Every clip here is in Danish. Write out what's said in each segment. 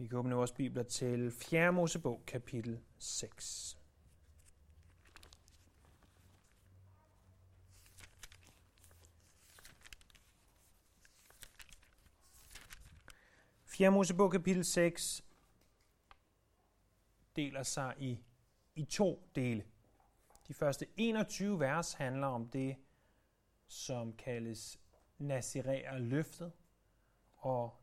Vi kan åbne vores bibler til 4. Mosebog, kapitel 6. Fjerde Mosebog, kapitel 6, deler sig i to dele. De første 21 vers handler om det, som kaldes Naziræerløftet, og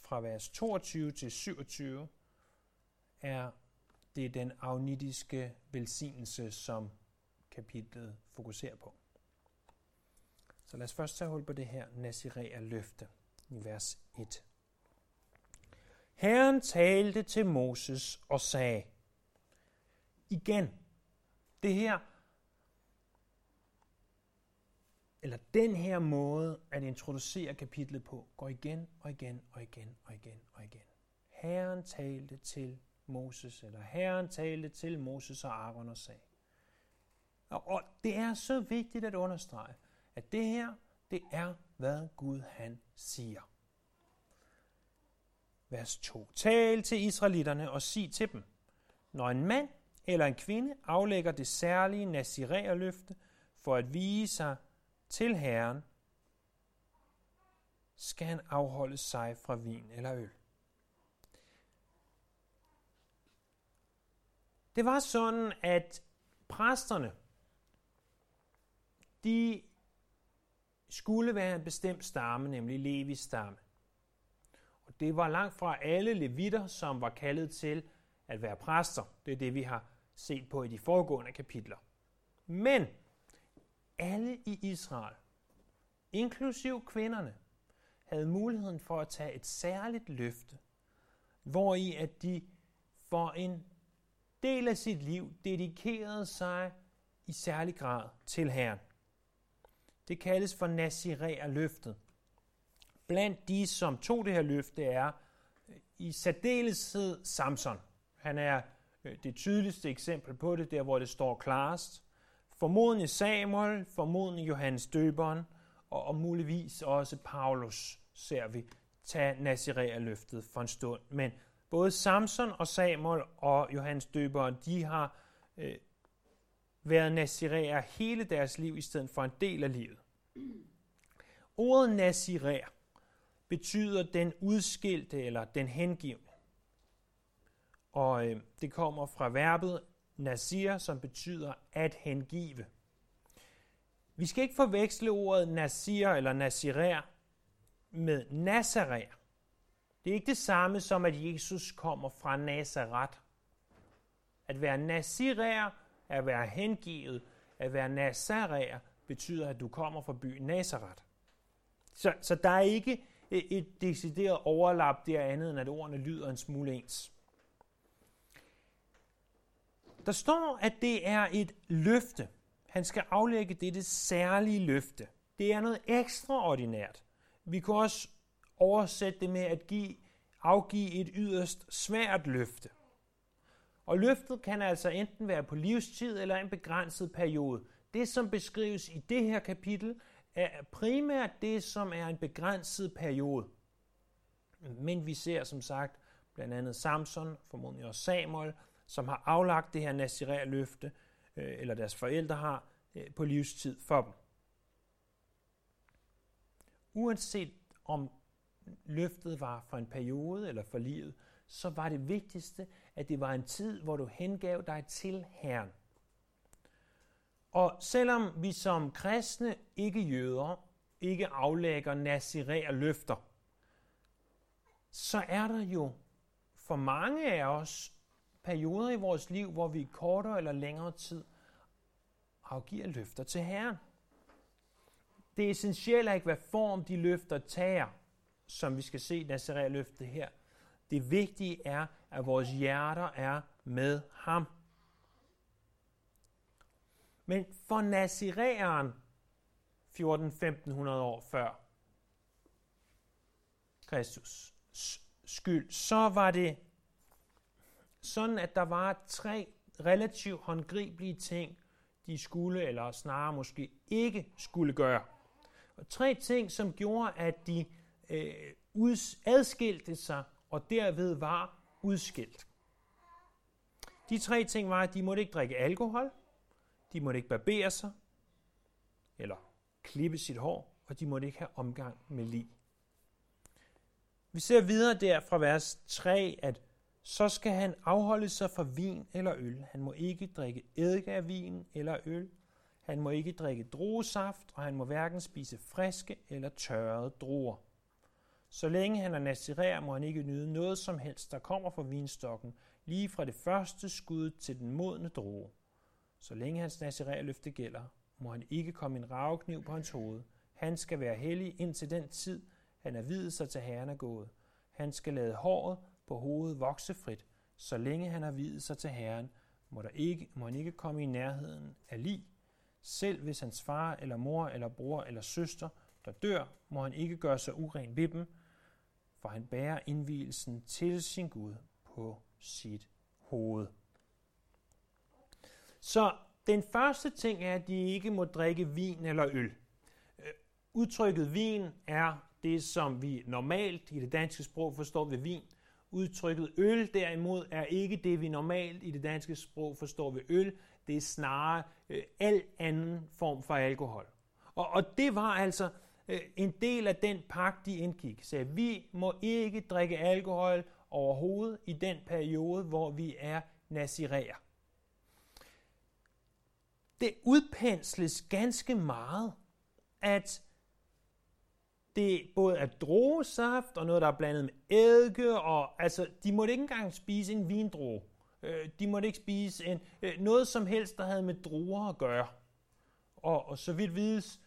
fra vers 22 til 27 er det den agnitiske velsignelse, som kapitlet fokuserer på. Så lad os først tage hul på det her Naziræerløfte i vers 1. Herren talte til Moses og sagde, igen, det her, eller den her måde at introducere kapitlet på, går igen og igen og igen og igen og igen. Herren talte til Moses, eller Herren talte til Moses og Aron og sagde. Og det er så vigtigt at understrege, at det her, det er, hvad Gud han siger. Vers 2. Tal til israelitterne og sig til dem, når en mand eller en kvinde aflægger det særlige naziræerløfte for at vige sig til Herren, skal han afholde sig fra vin eller øl. Det var sådan, at præsterne, de skulle være en bestemt stamme, nemlig Levis stamme. Det var langt fra alle levitter, som var kaldet til at være præster. Det er det, vi har set på i de foregående kapitler. Men alle i Israel, inklusiv kvinderne, havde muligheden for at tage et særligt løfte, hvori at de for en del af sit liv dedikerede sig i særlig grad til Herren. Det kaldes for Naziræerløftet. Blandt de, som tog det her løfte, er i særdeleshed Samson. Han er det tydeligste eksempel på det, der hvor det står klarest. Formodentlig Samuel, formodentlig Johannes Døberen, og muligvis også Paulus ser vi tage Naziræerløftet for en stund. Men både Samson og Samuel og Johannes Døberen, de har været naziræer hele deres liv i stedet for en del af livet. Ordet naziræer betyder den udskilte eller den hengivne. Og det kommer fra verbet nazir, som betyder at hengive. Vi skal ikke forveksle ordet nazir eller naziræer med nazaræer. Det er ikke det samme som, at Jesus kommer fra Nazaret. At være naziræer er at være hengivet. At være nazaræer betyder, at du kommer fra byen Nazaret. Så der er ikke et decideret overlap der andet, end at ordene lyder en smule ens. Der står, at det er et løfte. Han skal aflægge dette særlige løfte. Det er noget ekstraordinært. Vi kan også oversætte det med at afgive et yderst svært løfte. Og løftet kan altså enten være på livstid eller en begrænset periode. Det, som beskrives i det her kapitel, er primært det, som er en begrænset periode. Men vi ser som sagt blandt andet Samson, formodentlig også Samuel, som har aflagt det her naziræerløfte, eller deres forældre har, på livstid for dem. Uanset om løftet var for en periode eller for livet, så var det vigtigste, at det var en tid, hvor du hengav dig til Herren. Og selvom vi som kristne ikke-jøder ikke aflægger naziræerløfter, så er der jo for mange af os perioder i vores liv, hvor vi i kortere eller længere tid afgiver løfter til Herren. Det er essentielt ikke, hvad form de løfter tager, som vi skal se naziræerløftet her. Det vigtige er, at vores hjerter er med ham. Men for naziræeren 14-1500 år før Kristus skyld, så var det sådan, at der var tre relativt håndgribelige ting, de skulle, eller snarere måske ikke skulle gøre. Og tre ting, som gjorde, at de adskilte sig og derved var udskilt. De tre ting var, at de måtte ikke drikke alkohol, de måtte ikke barbere sig, eller klippe sit hår, og de måtte ikke have omgang med lig. Vi ser videre der fra vers 3, at så skal han afholde sig fra vin eller øl. Han må ikke drikke eddike af vin eller øl. Han må ikke drikke druesaft, og han må hverken spise friske eller tørrede druer. Så længe han er nazirer, må han ikke nyde noget som helst, der kommer fra vinstokken, lige fra det første skud til den modne drue. Så længe hans nazirer løfte gælder, må han ikke komme en ravekniv på hans hoved. Han skal være hellig indtil den tid, han er viet sig til Herren er gået. Han skal lade håret på hovedet vokse frit. Så længe han har viet sig til Herren, må han ikke komme i nærheden af lig. Selv hvis hans far eller mor eller bror eller søster, der dør, må han ikke gøre sig uren ved dem, for han bærer indvielsen til sin Gud på sit hoved. Så den første ting er, at de ikke må drikke vin eller øl. Udtrykket vin er det, som vi normalt i det danske sprog forstår ved vin. Udtrykket øl derimod er ikke det, vi normalt i det danske sprog forstår ved øl. Det er snarere al anden form for alkohol. Og det var altså en del af den pagt, de indgik. Så vi må ikke drikke alkohol overhovedet i den periode, hvor vi er nazirer. Det udpensles ganske meget, at det både er druesaft og noget, der er blandet med eddike, og altså, de måtte ikke engang spise en vindrue. De måtte ikke spise noget som helst, der havde med druer at gøre. Og så vidt vides,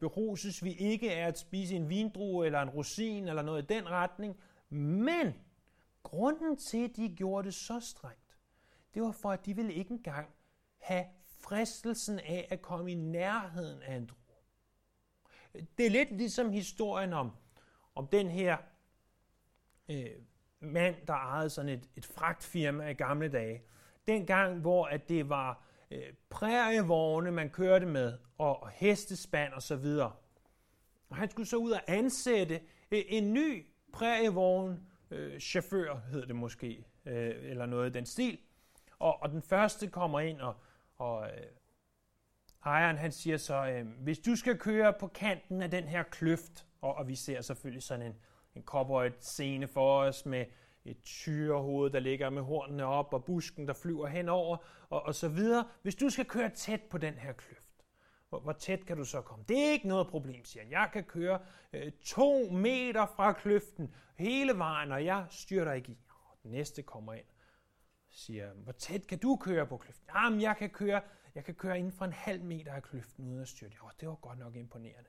beruses vi ikke af at spise en vindrue eller en rosin eller noget i den retning. Men grunden til, at de gjorde det så strengt, det var for, at de ville ikke engang have fristelsen af at komme i nærheden af en drue. Det er lidt ligesom historien om den her mand, der ejede sådan et fragtfirma i gamle dage. Dengang, hvor at det var prærievogne, man kørte med, og hestespand osv. Og han skulle så ud og ansætte en ny prærievogn-chauffør, hed det måske, eller noget i den stil. Og den første kommer ind, og ejeren han siger så, hvis du skal køre på kanten af den her kløft, og vi ser selvfølgelig sådan en cowboy-scene for os med et tyrehoved, der ligger med hornene op, og busken, der flyver henover, og så videre. Hvis du skal køre tæt på den her kløft, hvor tæt kan du så komme? Det er ikke noget problem, siger han. Jeg kan køre 2 meter fra kløften hele vejen, og jeg styrter ikke i. Og den næste kommer ind og siger, hvor tæt kan du køre på kløften? Jamen, jeg kan køre inden for 1,5 meter af kløften uden at styrte. Det var godt nok imponerende.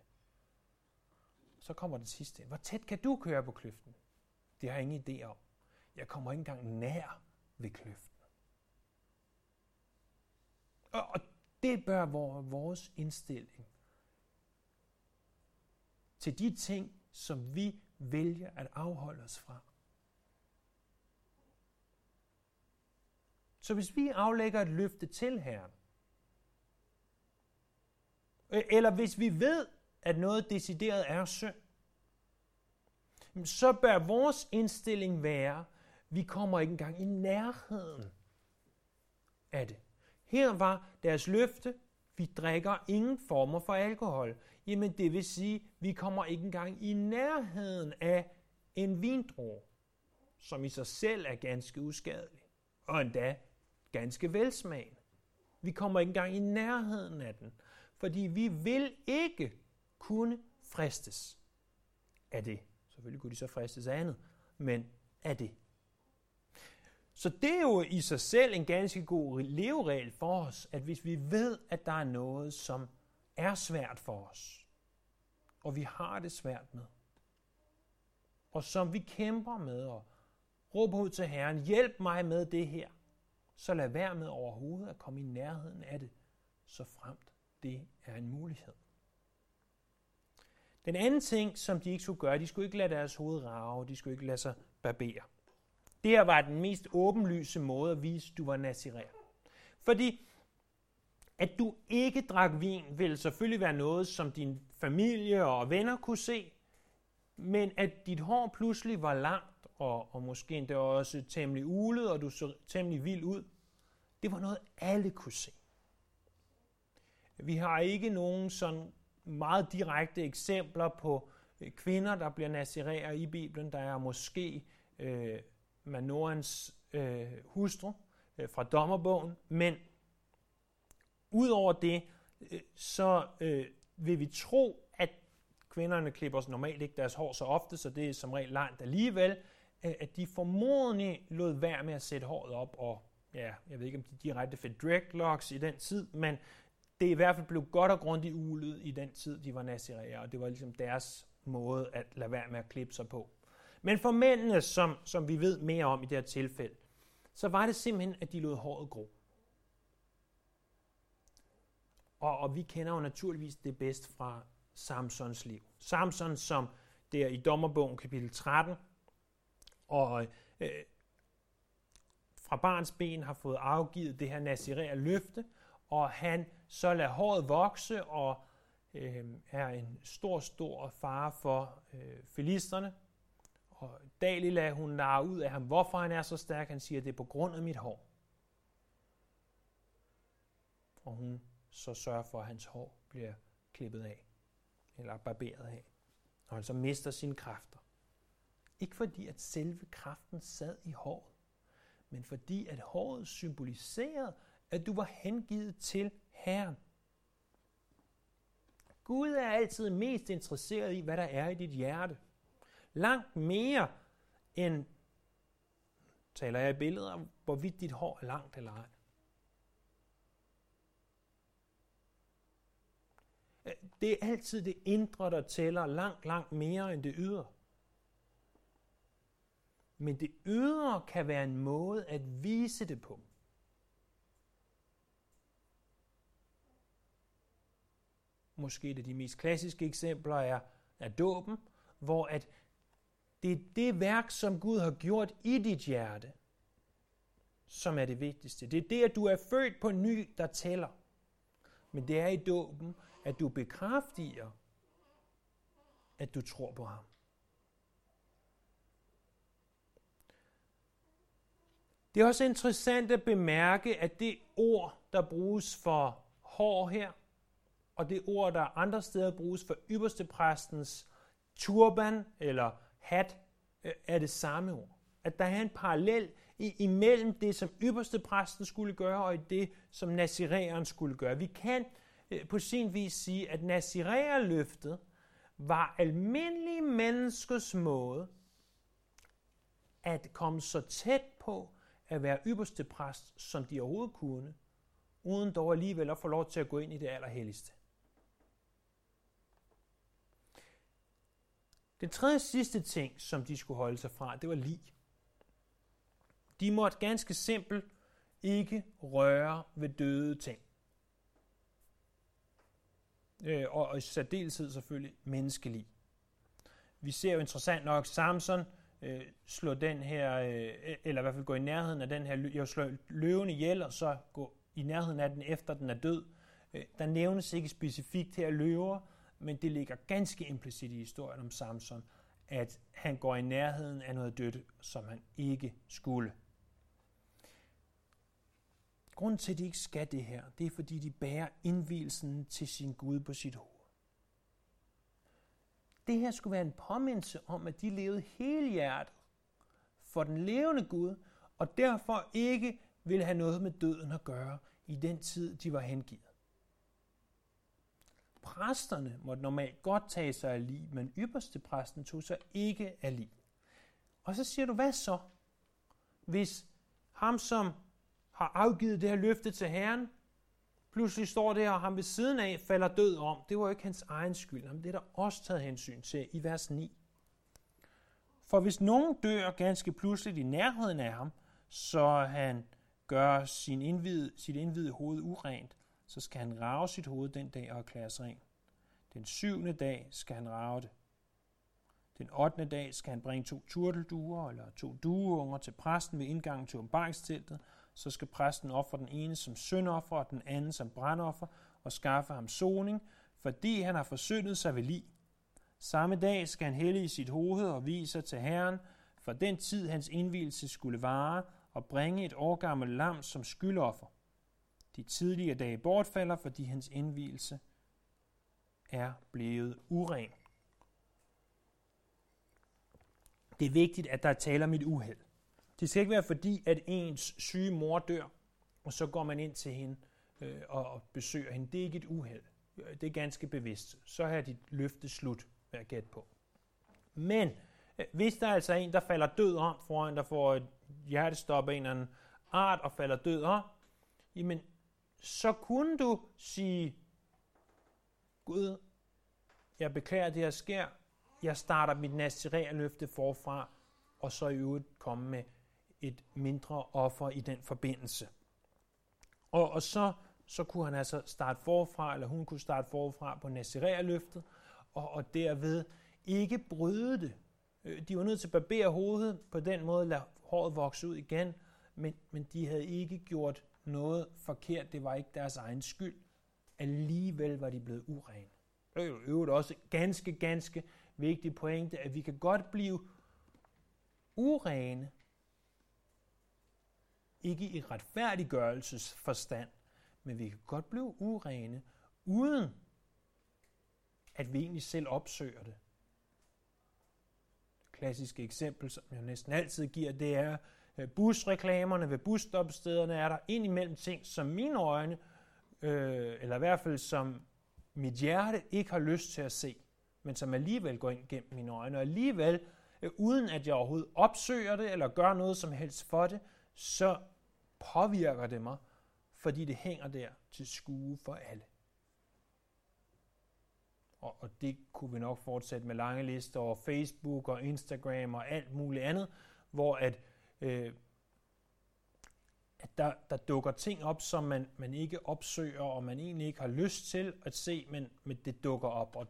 Så kommer den sidste. Hvor tæt kan du køre på kløften? Det har jeg ingen idé om. Jeg kommer ikke engang nær ved kløften. Og det bør være vores indstilling til de ting, som vi vælger at afholde os fra. Så hvis vi aflægger et løfte til Herren, eller hvis vi ved, at noget decideret er synd, så bør vores indstilling være, vi kommer ikke engang i nærheden af det. Her var deres løfte, vi drikker ingen former for alkohol. Jamen det vil sige, vi kommer ikke engang i nærheden af en vindrue, som i sig selv er ganske uskadelig, og endda ganske velsmagende. Vi kommer ikke engang i nærheden af den, fordi vi vil ikke kunne fristes af det. Selvfølgelig kunne de så fristes af andet, men af det. Så det er jo i sig selv en ganske god leveregel for os, at hvis vi ved, at der er noget, som er svært for os, og vi har det svært med, og som vi kæmper med og råber ud til Herren, hjælp mig med det her, så lad være med overhovedet at komme i nærheden af det, så fremt det er en mulighed. Den anden ting, som de ikke skulle gøre, de skulle ikke lade deres hoved rage, de skulle ikke lade sig barbere. Det her var den mest åbenlyse måde at vise, at du var nazirer. Fordi at du ikke drak vin, ville selvfølgelig være noget, som din familie og venner kunne se, men at dit hår pludselig var langt og måske endda også temmelig ulet, og du så temmelig vild ud. Det var noget, alle kunne se. Vi har ikke nogen sådan meget direkte eksempler på kvinder, der bliver nazirerer i Bibelen. Der er måske Manorans hustru fra dommerbogen, men udover det, så vil vi tro, at kvinderne klipper normalt ikke deres hår så ofte, så det er som regel langt alligevel, at de formodentlig lod være med at sætte håret op, og ja, jeg ved ikke, om de direkte fik dreadlocks i den tid, men det er i hvert fald blevet godt og grundigt ulet i den tid, de var nazirerer, og det var ligesom deres måde at lade være med at klippe sig på. Men for mændene, som vi ved mere om i det her tilfælde, så var det simpelthen, at de lod håret gro. Og vi kender jo naturligvis det bedst fra Samsons liv. Samson, som der i Dommerbogen kapitel 13, og fra barns ben har fået afgivet det her nazireer løfte, og han så lader håret vokse og er en stor, stor fare for filisterne. Og daglig lader hun narre ud af ham, hvorfor han er så stærk. Han siger, det er på grund af mit hår. Og hun så sørger for, at hans hår bliver klippet af, eller barberet af, og han så mister sine kræfter. Ikke fordi, at selve kraften sad i håret, men fordi, at håret symboliserede, at du var hengivet til Herren. Gud er altid mest interesseret i, hvad der er i dit hjerte. Langt mere end, taler jeg i billeder, hvorvidt dit hår er langt eller ej. Det er altid det indre, der tæller langt, langt mere end det ydre. Men det ydre kan være en måde at vise det på. Måske det de mest klassiske eksempler er dåben, hvor at det er det værk, som Gud har gjort i dit hjerte, som er det vigtigste. Det er det, at du er født på ny, der tæller. Men det er i dåben, at du bekræftiger, at du tror på ham. Det er også interessant at bemærke, at det ord, der bruges for hår her, og det ord, der andre steder bruges for ypperstepræstens turban eller hat, er det samme ord. At der er en parallel imellem det, som ypperstepræsten skulle gøre, og det, som nazireeren skulle gøre. Vi kan på sin vis sige, at nazireerløftet var almindelige menneskers måde at komme så tæt på at være ypperstepræst, som de overhovedet kunne, uden dog alligevel at få lov til at gå ind i det allerhelligste. Den tredje sidste ting, som de skulle holde sig fra, det var lig. De måtte ganske simpelt ikke røre ved døde ting. Og i særdeleshed selvfølgelig menneskelig. Vi ser jo interessant nok, Samson slår den her, eller i hvert fald går i nærheden af den her, jeg slår løven ihjel, og så går i nærheden af den, efter den er død. Der nævnes ikke specifikt her løver, men det ligger ganske implicit i historien om Samson, at han går i nærheden af noget dødt, som han ikke skulle. Grunden til, at de ikke skal det her, det er, fordi de bærer indvielsen til sin Gud på sit hoved. Det her skulle være en påmindelse om, at de levede helhjertet for den levende Gud, og derfor ikke ville have noget med døden at gøre i den tid, de var hengivet. Præsterne måtte normalt godt tage sig af lig, men ypperstepræsten tog sig ikke af lig. Og så siger du, hvad så? Hvis ham, som har afgivet det her løfte til Herren, pludselig står der, og ham ved siden af falder død om. Det var jo ikke hans egen skyld, men det er der også taget hensyn til i vers 9. For hvis nogen dør ganske pludseligt i nærheden af ham, så han gør sit indvidede hoved urent, så skal han rave sit hoved den dag og erklære sig ren. Den 7. dag skal han rave det. Den 8. dag skal han bringe 2 turtelduer eller 2 dueunger til præsten ved indgangen til åbenbaringsteltet. Så skal præsten ofre den ene som syndoffer og den anden som brandoffer og skaffe ham soning, fordi han har forsyndet sig ved lig. Samme dag skal han hellige sit hoved og vise sig til Herren, for den tid hans indvielse skulle vare, og bringe et årgammelt lam som skyldoffer. De tidligere dage bortfalder, fordi hans indvielse er blevet uren. Det er vigtigt, at der er tale om et uheld. Det skal ikke være fordi, at ens syge mor dør, og så går man ind til hende og besøger hende. Det er ikke et uheld. Det er ganske bevidst. Så er dit løfte slut, med at gætte på. Men hvis der er altså en, der falder død om foran, der får et hjertestop af en eller anden art og falder død om, jamen, så kunne du sige, Gud, jeg beklager det, der sker. Jeg starter mit naziræerløfte forfra, og så i øvrigt komme med et mindre offer i den forbindelse. Og så kunne han altså starte forfra, eller hun kunne starte forfra på naziræerløftet, og derved ikke bryde det. De var nødt til at barbere hovedet, på den måde lade håret vokse ud igen, men de havde ikke gjort noget forkert. Det var ikke deres egen skyld. Alligevel var de blevet urene. Det er jo øvrigt også ganske, ganske vigtig pointe, at vi kan godt blive urene, ikke i retfærdiggørelsesforstand, men vi kan godt blive urene, uden at vi egentlig selv opsøger det. Det klassiske eksempel, som jeg næsten altid giver, det er busreklamerne ved busstoppestederne, er der indimellem ting, som mine øjne, eller i hvert fald som mit hjerte ikke har lyst til at se, men som alligevel går ind gennem mine øjne, og alligevel, uden at jeg overhovedet opsøger det, eller gør noget som helst for det, så påvirker det mig, fordi det hænger der til skue for alle. Og det kunne vi nok fortsætte med lange lister over Facebook og Instagram og alt muligt andet, hvor at der dukker ting op, som man ikke opsøger, og man egentlig ikke har lyst til at se, men det dukker op, og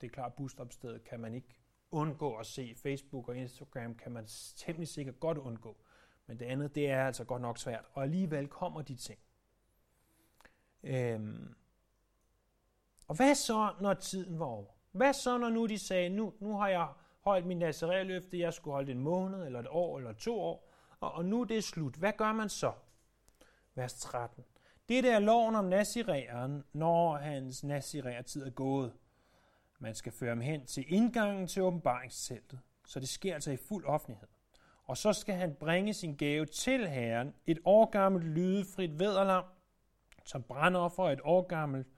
det er klart, busstopstedet kan man ikke undgå at se. Facebook og Instagram kan man temmelig sikkert godt undgå, men det andet, det er altså godt nok svært, og alligevel kommer de ting. Og hvad så, når tiden var over? Hvad så, når nu de sagde, nu har jeg holdt min naziræerløfte, jeg skulle holde en måned, eller et år, eller 2 år, og nu det er slut. Hvad gør man så? Vers 13. Det der er loven om naziræeren, når hans naziræertid er gået. Man skal føre ham hen til indgangen til åbenbaringsteltet, så det sker altså i fuld offentlighed. Og så skal han bringe sin gave til Herren, et årgammelt lydefrit vædderlam, som brandoffer, et årgammelt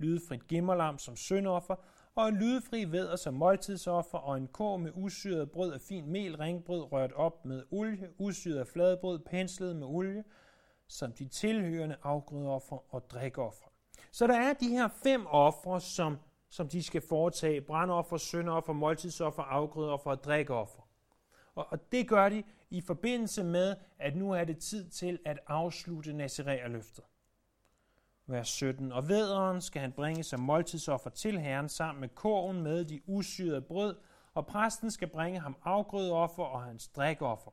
lydefrit gimmerlam som syndoffer, og en lydefri vædder som måltidsoffer, og en kog med usyret brød af fint mel, ringbrød rørt op med olie, usyret fladbrød, penslet med olie, samt de tilhørende afgrødeoffer og drikoffer. Så der er de her 5 ofre, som de skal foretage, brandoffer, syndoffer, måltidsoffer, afgrødeoffer og drikoffer. Og det gør de i forbindelse med, at nu er det tid til at afslutte naziræerløftet. Vers 17. Og vædderen skal han bringe som måltidsoffer til Herren sammen med korven med de usyrede brød, og præsten skal bringe ham afgrødeoffer og hans drikoffer.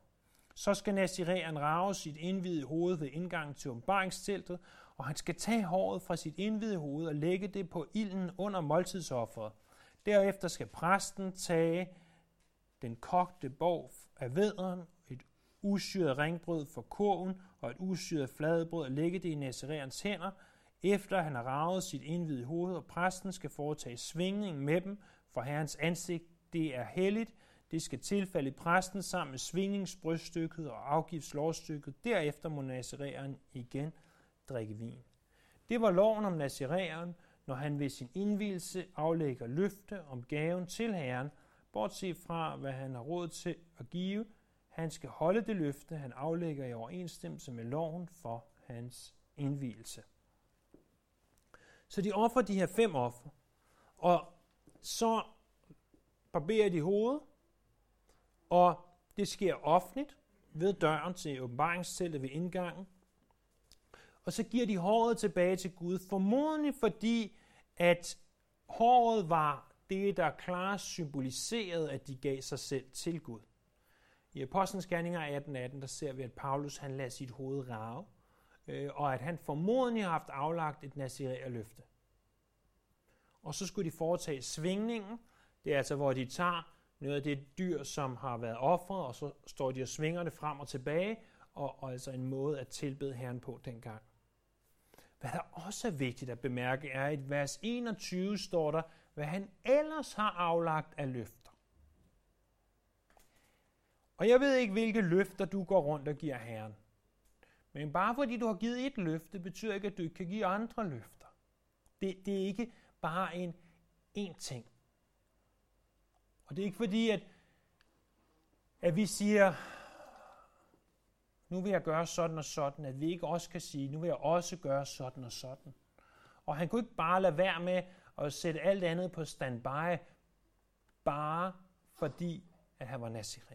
Så skal naziræeren rage sit indviede hoved ved indgangen til åbenbaringsteltet, og han skal tage håret fra sit indviede hoved og lægge det på ilden under måltidsofferet. Derefter skal præsten tage den kogte bov af vædderen, et usyret ringbrød for korven og et usyret fladbrød og lægge det i naziræerens hænder, efter han har ravet sit indviede hoved, og præsten skal foretage svingning med dem for Herrens ansigt. Det er helligt. Det skal tilfalde præsten sammen med svingningsbryststykket og afgiftslovstykket. Derefter må naziræeren igen drikke vin. Det var loven om naziræeren, når han ved sin indvielse aflægger løfte om gaven til Herren, bortset fra, hvad han har råd til at give. Han skal holde det løfte, han aflægger i overensstemmelse med loven for hans indvielse. Så de offer de her 5 offer, og så barberer de hovedet, og det sker offentligt ved døren til åbenbaringsteltet ved indgangen, og så giver de håret tilbage til Gud, formodentlig fordi, at håret var det, der klart symboliserede, at de gav sig selv til Gud. I Apostlenes Gerninger 18:18, der ser vi, at Paulus han lader sit hoved rage, og at han formodentlig har haft aflagt et naziræerløfte. Og så skulle de foretage svingningen, det er altså, hvor de tager noget af det dyr, som har været ofret, og så står de og svinger det frem og tilbage, og altså en måde at tilbede Herren på dengang. Hvad der også er vigtigt at bemærke, er, at i vers 21 står der, hvad han ellers har aflagt af løfter. Og jeg ved ikke, hvilke løfter du går rundt og giver Herren. Men bare fordi du har givet et løfte, betyder ikke, at du ikke kan give andre løfter. Det er ikke bare en ting. Og det er ikke fordi, at vi siger, nu vil jeg gøre sådan og sådan, at vi ikke også kan sige, nu vil jeg også gøre sådan og sådan. Og han kunne ikke bare lade være med at sætte alt andet på standby, bare fordi, at han var nazirer.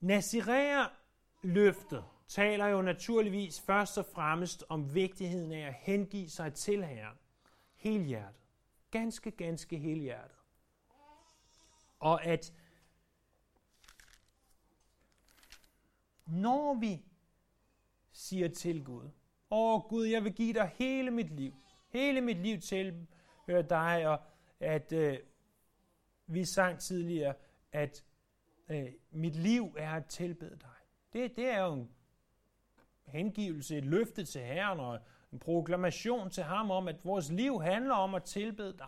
Nazirer-løftet taler jo naturligvis først og fremmest om vigtigheden af at hengive sig til Herren. Helhjertet. Ganske, ganske helhjertet. Og at når vi siger til Gud, Gud, jeg vil give dig hele mit liv. Hele mit liv tilhører dig, og at vi sang tidligere, at mit liv er at tilbede dig. Det er jo en hengivelse, et løfte til Herren og en proklamation til ham om, at vores liv handler om at tilbede dig.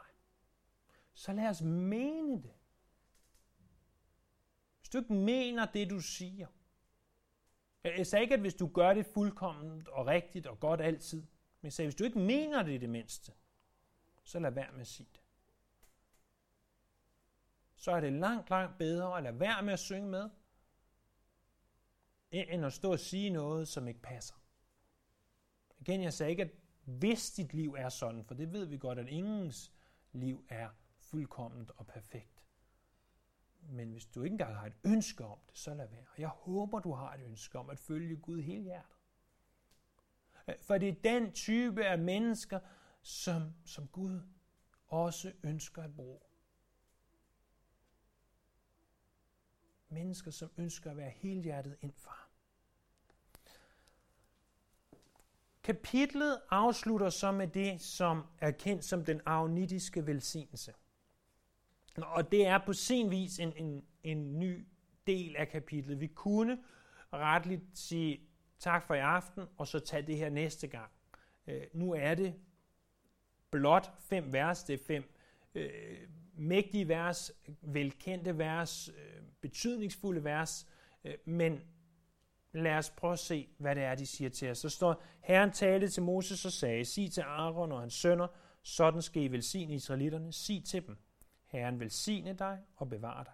Så lad os mene det. Hvis du ikke mener det, du siger. Jeg sagde ikke, at hvis du gør det fuldkomment og rigtigt og godt altid, men jeg sagde, hvis du ikke mener det i det mindste, så lad være med at sige det. Så er det langt, langt bedre at lade være med at synge med, end at stå og sige noget, som ikke passer. Igen, jeg sagde ikke, at hvis dit liv er sådan, for det ved vi godt, at ingens liv er fuldkomment og perfekt. Men hvis du ikke engang har et ønske om det, så lad være. Jeg håber, du har et ønske om at følge Gud hele hjertet. For det er den type af mennesker, som Gud også ønsker at bruge. Mennesker, som ønsker at være helhjertet ind for ham. Kapitlet afslutter så med det, som er kendt som den aronitiske velsignelse. Og det er på sin vis en ny del af kapitlet. Vi kunne retligt sige tak for i aften, og så tage det her næste gang. Nu er det blot 5 vers, det er 5 mægtige vers, velkendte vers, betydningsfulde vers, men lad os prøve at se, hvad det er, de siger til os. Så står, Herren talte til Moses og sagde, sig til Aron og hans sønner, sådan skal I velsigne israelitterne, sig til dem, Herren velsigne dig og bevare dig.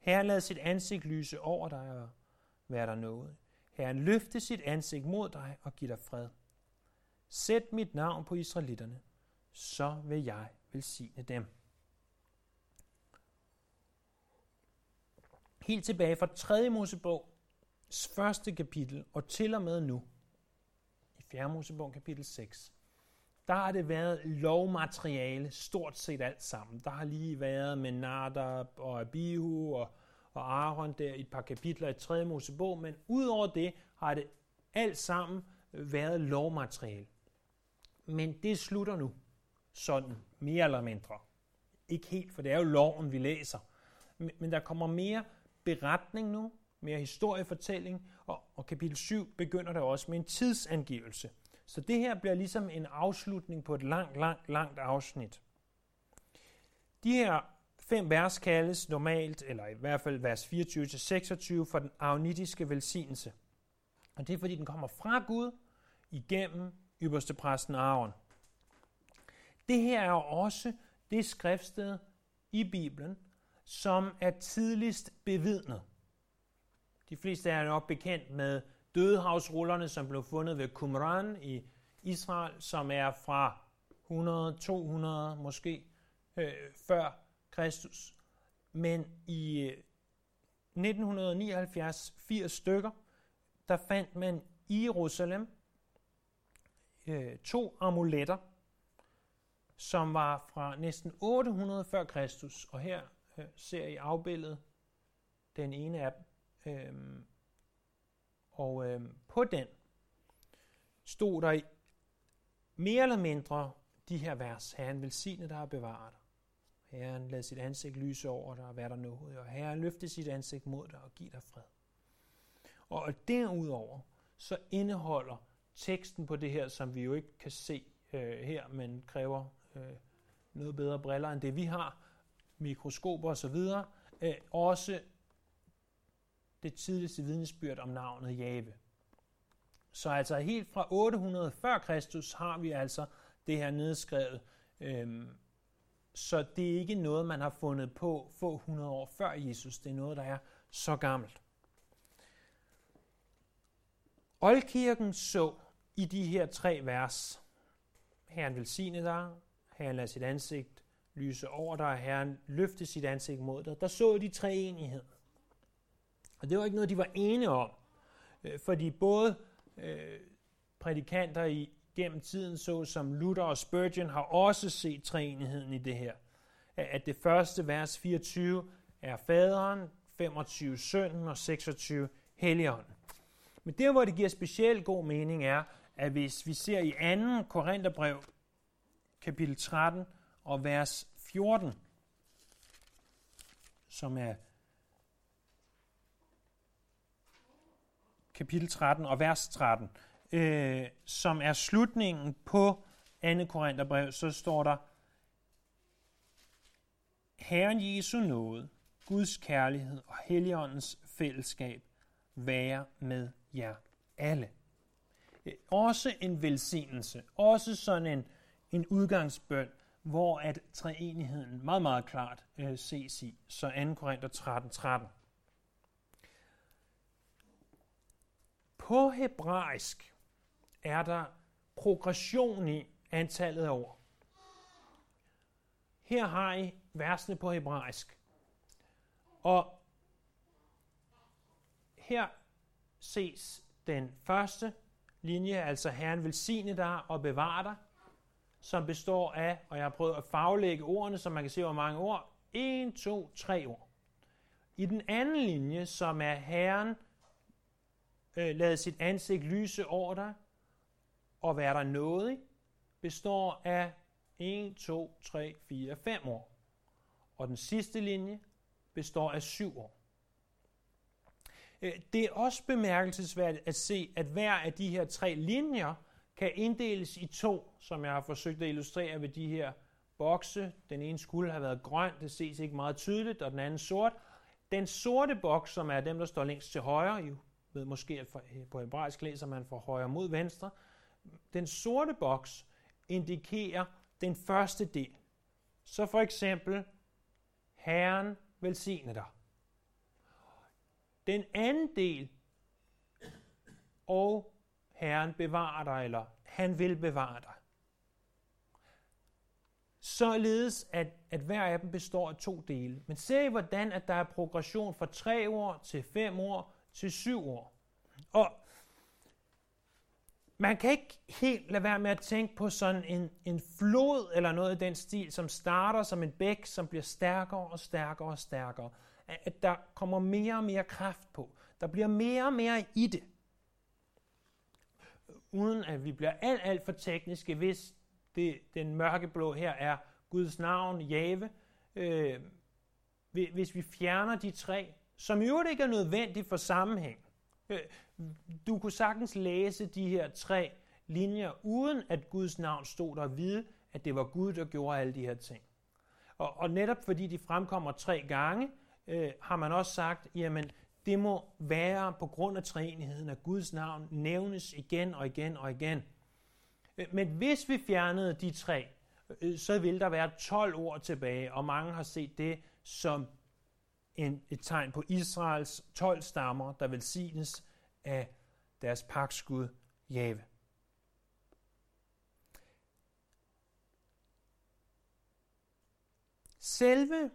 Herren lad sit ansigt lyse over dig og være der noget. Herren løfte sit ansigt mod dig og giv dig fred. Sæt mit navn på israelitterne, så vil jeg velsigne dem. Helt tilbage fra 3. Mosebogs første kapitel, og til og med nu, i 4. Mosebog kapitel 6, der har det været lovmateriale stort set alt sammen. Der har lige været med Nadab og Abihu og Aron der i et par kapitler i 3. Mosebog, men udover det har det alt sammen været lovmateriale. Men det slutter nu, sådan mere eller mindre. Ikke helt, for det er jo loven, vi læser. Men der kommer mere beretning nu, mere historiefortælling, og kapitel 7 begynder der også med en tidsangivelse. Så det her bliver ligesom en afslutning på et langt afsnit. De her 5 vers kaldes normalt, eller i hvert fald vers 24-26, for den aronitiske velsignelse. Og det er, fordi den kommer fra Gud igennem ypperstepræsten Aron. Det her er også det skriftsted i Bibelen, som er tidligst bevidnet. De fleste er nok bekendt med dødehavsrullerne, som blev fundet ved Qumran i Israel, som er fra 100-200 måske før Kristus. Men i 1979, 4 stykker, der fandt man i Jerusalem 2 amuletter, som var fra næsten 800 før Kristus, og her ser I afbildet den ene af dem. På den stod der mere eller mindre de her vers. Herren velsigne dig og bevare dig. Herren lad sit ansigt lyse over dig og være der noget. Og Herren løfte sit ansigt mod dig og give dig fred. Og derudover så indeholder teksten på det her, som vi jo ikke kan se her, men kræver noget bedre briller end det vi har, mikroskoper osv., også det tidligste vidnesbyrd om navnet Jahve. Så altså helt fra 800 før Kristus har vi altså det her nedskrevet, så det er ikke noget, man har fundet på få 100 år før Jesus. Det er noget, der er så gammelt. Oldkirken så i de her tre vers, Herren velsigne dig, Herren lad sit ansigt lyse over dig, Herren løfte sit ansigt mod dig, der så de tre enighed. Og det var ikke noget, de var enige om, fordi både prædikanter gennem tiden, så som Luther og Spurgeon, har også set treenigheden i det her. At det første vers 24 er faderen, 25 sønnen og 26 helligånden. Men der, hvor det giver specielt god mening, er, at hvis vi ser i 2. Korintherbrev, kapitel 13 og vers 14, som er kapitel 13 og vers 13, som er slutningen på 2. Korintherbrev, så står der: Herren Jesu nåde, Guds kærlighed og Helligåndens fællesskab være med jer alle. Også en velsignelse, også sådan en udgangsbøn, hvor at treenigheden meget, meget klart ses i. Så 2. Korinther 13:13. På hebraisk er der progression i antallet af ord. Her har I versene på hebraisk. Og her ses den første linje, altså Herren velsigne dig og bevare dig, som består af, og jeg har prøvet at faglægge ordene, så man kan se, hvor mange ord. 1, 2, 3 ord. I den anden linje, som er Herren lad sit ansigt lyse over dig og være der nådig, består af 1, 2, 3, 4, 5 ord. Og den sidste linje består af 7 ord. Det er også bemærkelsesværdigt at se, at hver af de her tre linjer kan inddeles i to, som jeg har forsøgt at illustrere ved de her bokse. Den ene skulle have været grøn, det ses ikke meget tydeligt, og den anden sort. Den sorte boks, som er dem, der står længst til højre, jo, ved måske at på hebraisk læser man fra højre mod venstre. Den sorte boks indikerer den første del. Så for eksempel, Herren velsigne dig. Den anden del, og Herren bevarer dig, eller han vil bevare dig. Således at hver af dem består af to dele. Men se, hvordan at der er progression fra 3 ord til 5 ord, til 7 år. Og man kan ikke helt lade være med at tænke på sådan en flod eller noget af den stil, som starter som en bæk, som bliver stærkere og stærkere og stærkere. At der kommer mere og mere kraft på. Der bliver mere og mere i det. Uden at vi bliver alt for tekniske, hvis den mørkeblå her er Guds navn, Jahve. Hvis vi fjerner de tre, som i øvrigt ikke er nødvendigt for sammenhæng. Du kunne sagtens læse de her tre linjer, uden at Guds navn stod der, og vide, at det var Gud, der gjorde alle de her ting. Og netop fordi de fremkommer 3 gange, har man også sagt, jamen det må være på grund af treenigheden, at Guds navn nævnes igen og igen og igen. Men hvis vi fjernede de tre, så ville der være 12 ord tilbage, og mange har set det som et tegn på Israels 12 stammer, der velsignes af deres pagtsgud Jahve. Selve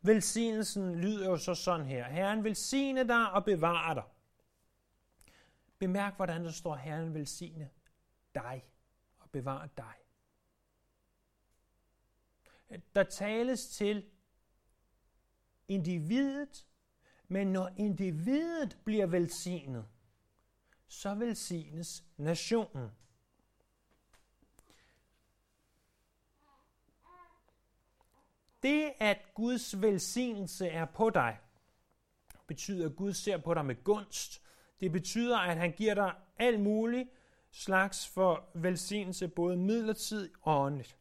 velsignelsen lyder jo så sådan her: Herren velsigne dig og bevare dig. Bemærk, hvordan der står Herren velsigne dig og bevare dig. Der tales til individet, men når individet bliver velsignet, så velsignes nationen. Det, at Guds velsignelse er på dig, betyder, at Gud ser på dig med gunst. Det betyder, at han giver dig alt muligt slags for velsignelse, både midlertidigt og åndeligt.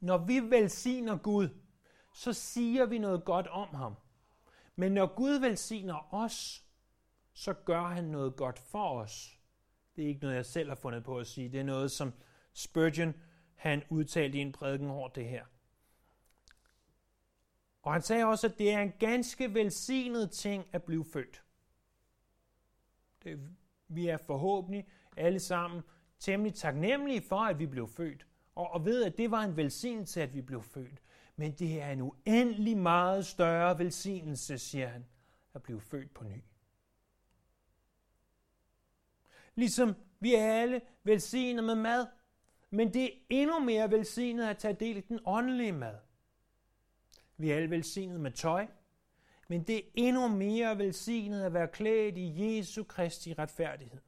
Når vi velsigner Gud, så siger vi noget godt om ham. Men når Gud velsigner os, så gør han noget godt for os. Det er ikke noget, jeg selv har fundet på at sige. Det er noget, som Spurgeon han udtalte i en prædiken over det her. Og han sagde også, at det er en ganske velsignet ting at blive født. Vi er forhåbentlig alle sammen temmelig taknemmelige for, at vi blev født, og ved, at det var en velsignelse, at vi blev født. Men det er en uendelig meget større velsignelse, siger han, at blive født på ny. Ligesom vi er alle velsignet med mad, men det er endnu mere velsignet at tage del i den åndelige mad. Vi er alle velsignet med tøj, men det er endnu mere velsignet at være klædt i Jesu Kristi retfærdighed.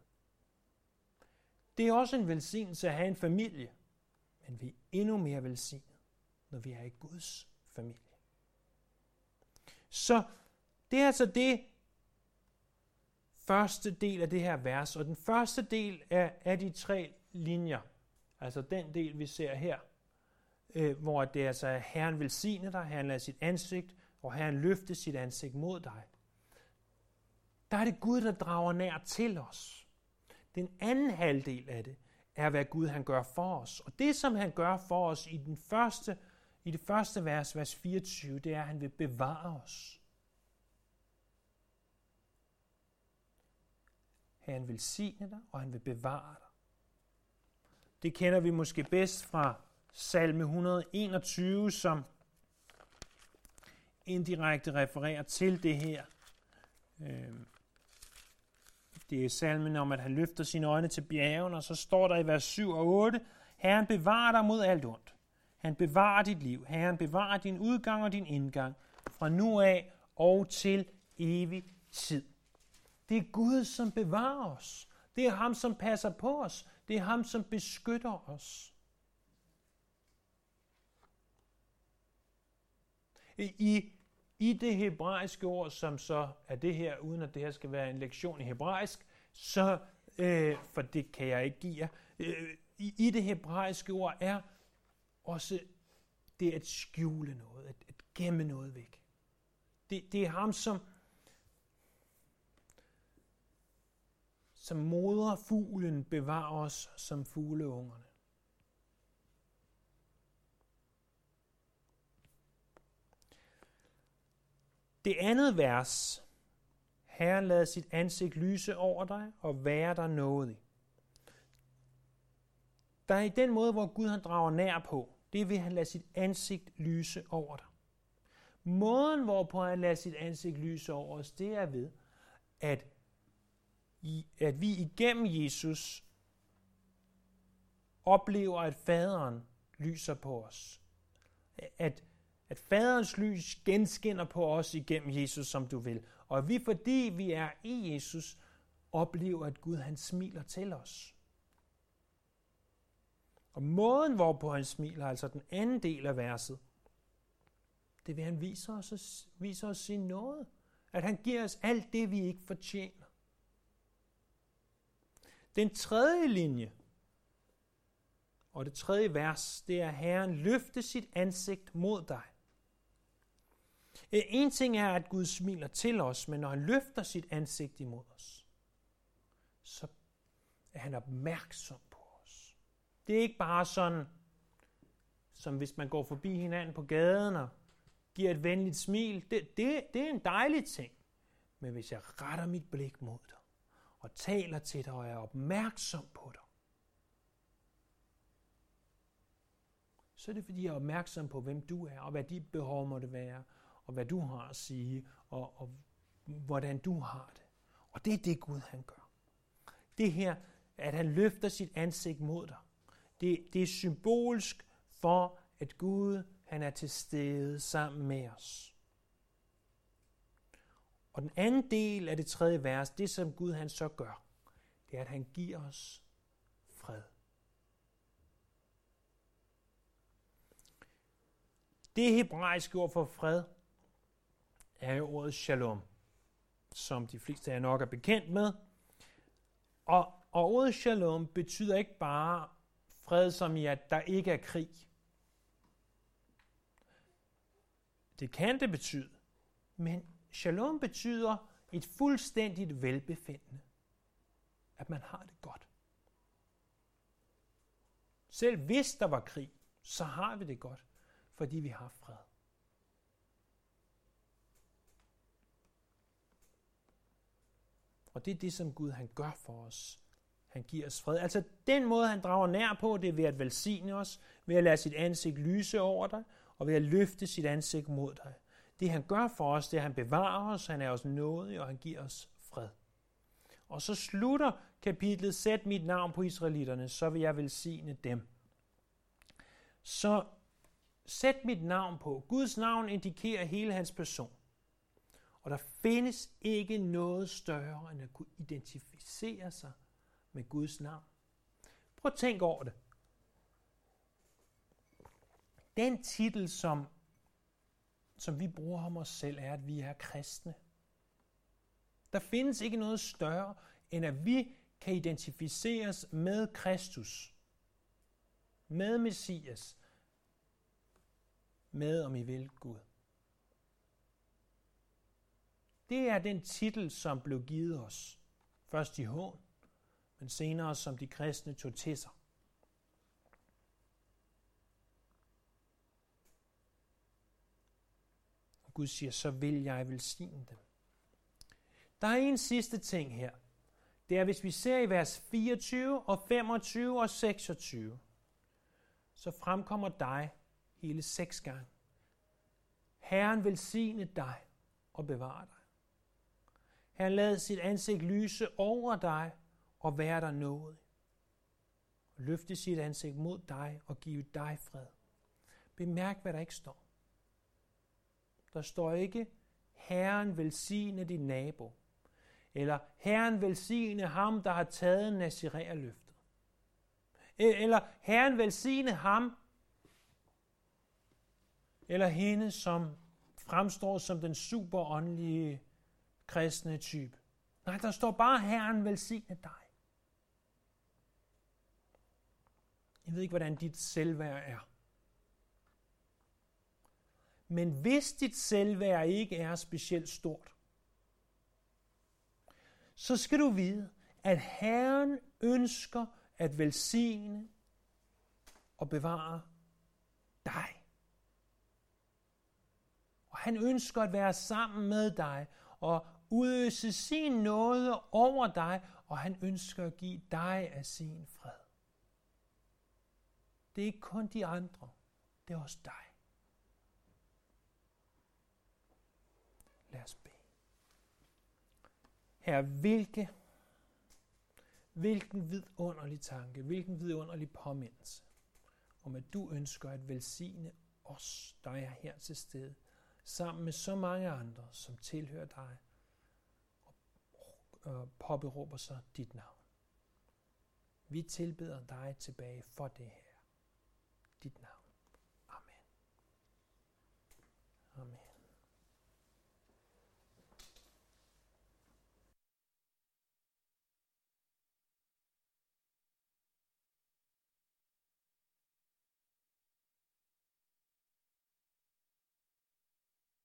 Det er også en velsignelse at have en familie, men vi er endnu mere velsignet, når vi er i Guds familie. Så det er altså det første del af det her vers, og den første del af de tre linjer, altså den del, vi ser her, hvor det altså er, Herren velsigner dig, Herren lader sit ansigt, og Herren løfter sit ansigt mod dig. Der er det Gud, der drager nær til os. Den anden halvdel af det er, hvad Gud han gør for os. Og det, som han gør for os i det første vers, vers 24, det er, at han vil bevare os. Han velsigner dig, og han vil bevare dig. Det kender vi måske bedst fra Salme 121, som indirekte refererer til det her. Det er salmen om, at han løfter sine øjne til bjergen, og så står der i vers 7 og 8, Herren bevarer dig mod alt ondt. Han bevarer dit liv. Herren bevarer din udgang og din indgang fra nu af og til evig tid. Det er Gud, som bevarer os. Det er ham, som passer på os. Det er ham, som beskytter os. I det hebraiske ord, som så er det her, uden at det her skal være en lektion i hebraisk, så, for det kan jeg ikke give jer, i det hebraiske ord er også det at skjule noget, at gemme noget væk. Det er ham, som moderfuglen bevarer os som fugleungerne. Det andet vers, Herren lader sit ansigt lyse over dig og være dig nådig. Der er i den måde, hvor Gud han drager nær på, det vil han lade sit ansigt lyse over dig. Måden, hvorpå han lader sit ansigt lyse over os, det er ved, at vi igennem Jesus oplever, at faderen lyser på os. At faderens lys genskinner på os igennem Jesus, som du vil. Og vi, fordi vi er i Jesus, oplever, at Gud han smiler til os. Og måden, hvorpå han smiler, altså den anden del af verset, det vil han vise os sin nåde. At han giver os alt det, vi ikke fortjener. Den tredje linje, og det tredje vers, det er, Herren løfter sit ansigt mod dig. En ting er, at Gud smiler til os, men når han løfter sit ansigt imod os, så er han opmærksom på os. Det er ikke bare sådan, som hvis man går forbi hinanden på gaden og giver et venligt smil. Det er en dejlig ting. Men hvis jeg retter mit blik mod dig og taler til dig og er opmærksom på dig, så er det, fordi jeg er opmærksom på, hvem du er, og hvad dit behov måtte være, og hvad du har at sige, og hvordan du har det. Og det er det, Gud han gør. Det her, at han løfter sit ansigt mod dig, det er symbolsk for, at Gud han er til stede sammen med os. Og den anden del af det tredje vers, det som Gud han så gør, det er, at han giver os fred. Det hebraiske ord for fred er jo ordet shalom, som de fleste af jer nok er bekendt med. Og ordet shalom betyder ikke bare fred, som i at der ikke er krig. Det kan det betyde, men shalom betyder et fuldstændigt velbefindende. At man har det godt. Selv hvis der var krig, så har vi det godt, fordi vi har fred. Og det er det, som Gud han gør for os. Han giver os fred. Altså den måde, han drager nær på, det er ved at velsigne os, ved at lade sit ansigt lyse over dig, og ved at løfte sit ansigt mod dig. Det han gør for os, det er, at han bevarer os, han er os nådig, og han giver os fred. Og så slutter kapitlet, sæt mit navn på israelitterne, så vil jeg velsigne dem. Så sæt mit navn på. Guds navn indikerer hele hans person. Og der findes ikke noget større, end at kunne identificere sig med Guds navn. Prøv at tænke over det. Den titel, som vi bruger om os selv, er, at vi er kristne. Der findes ikke noget større, end at vi kan identificeres med Kristus, med Messias, med, om I vil, Gud. Det er den titel, som blev givet os, først i hån, men senere som de kristne tog til sig. Og Gud siger, så vil jeg velsigne dem. Der er en sidste ting her. Det er, hvis vi ser i vers 24 og 25 og 26, så fremkommer dig hele 6 gange. Herren velsigne dig og bevare dig. Han lader sit ansigt lyse over dig og være dig nådig. Løfte sit ansigt mod dig og give dig fred. Bemærk, hvad der ikke står. Der står ikke, Herren velsigne din nabo. Eller Herren velsigne ham, der har taget Nazireerløftet. Eller Herren velsigne ham, eller hende, som fremstår som den superåndelige kristne type. Nej, der står bare Herren velsigne dig. Jeg ved ikke, hvordan dit selvværd er. Men hvis dit selvværd ikke er specielt stort, så skal du vide, at Herren ønsker at velsigne og bevare dig. Og han ønsker at være sammen med dig og udøse sin nåde over dig, og han ønsker at give dig af sin fred. Det er ikke kun de andre, det er også dig. Lad os bede. Herre, hvilken vidunderlig tanke, hvilken vidunderlig påmindelse om, at du ønsker at velsigne os, der er her til stede, sammen med så mange andre, som tilhører dig og påberåber sig dit navn. Vi tilbeder dig tilbage for det her, dit navn.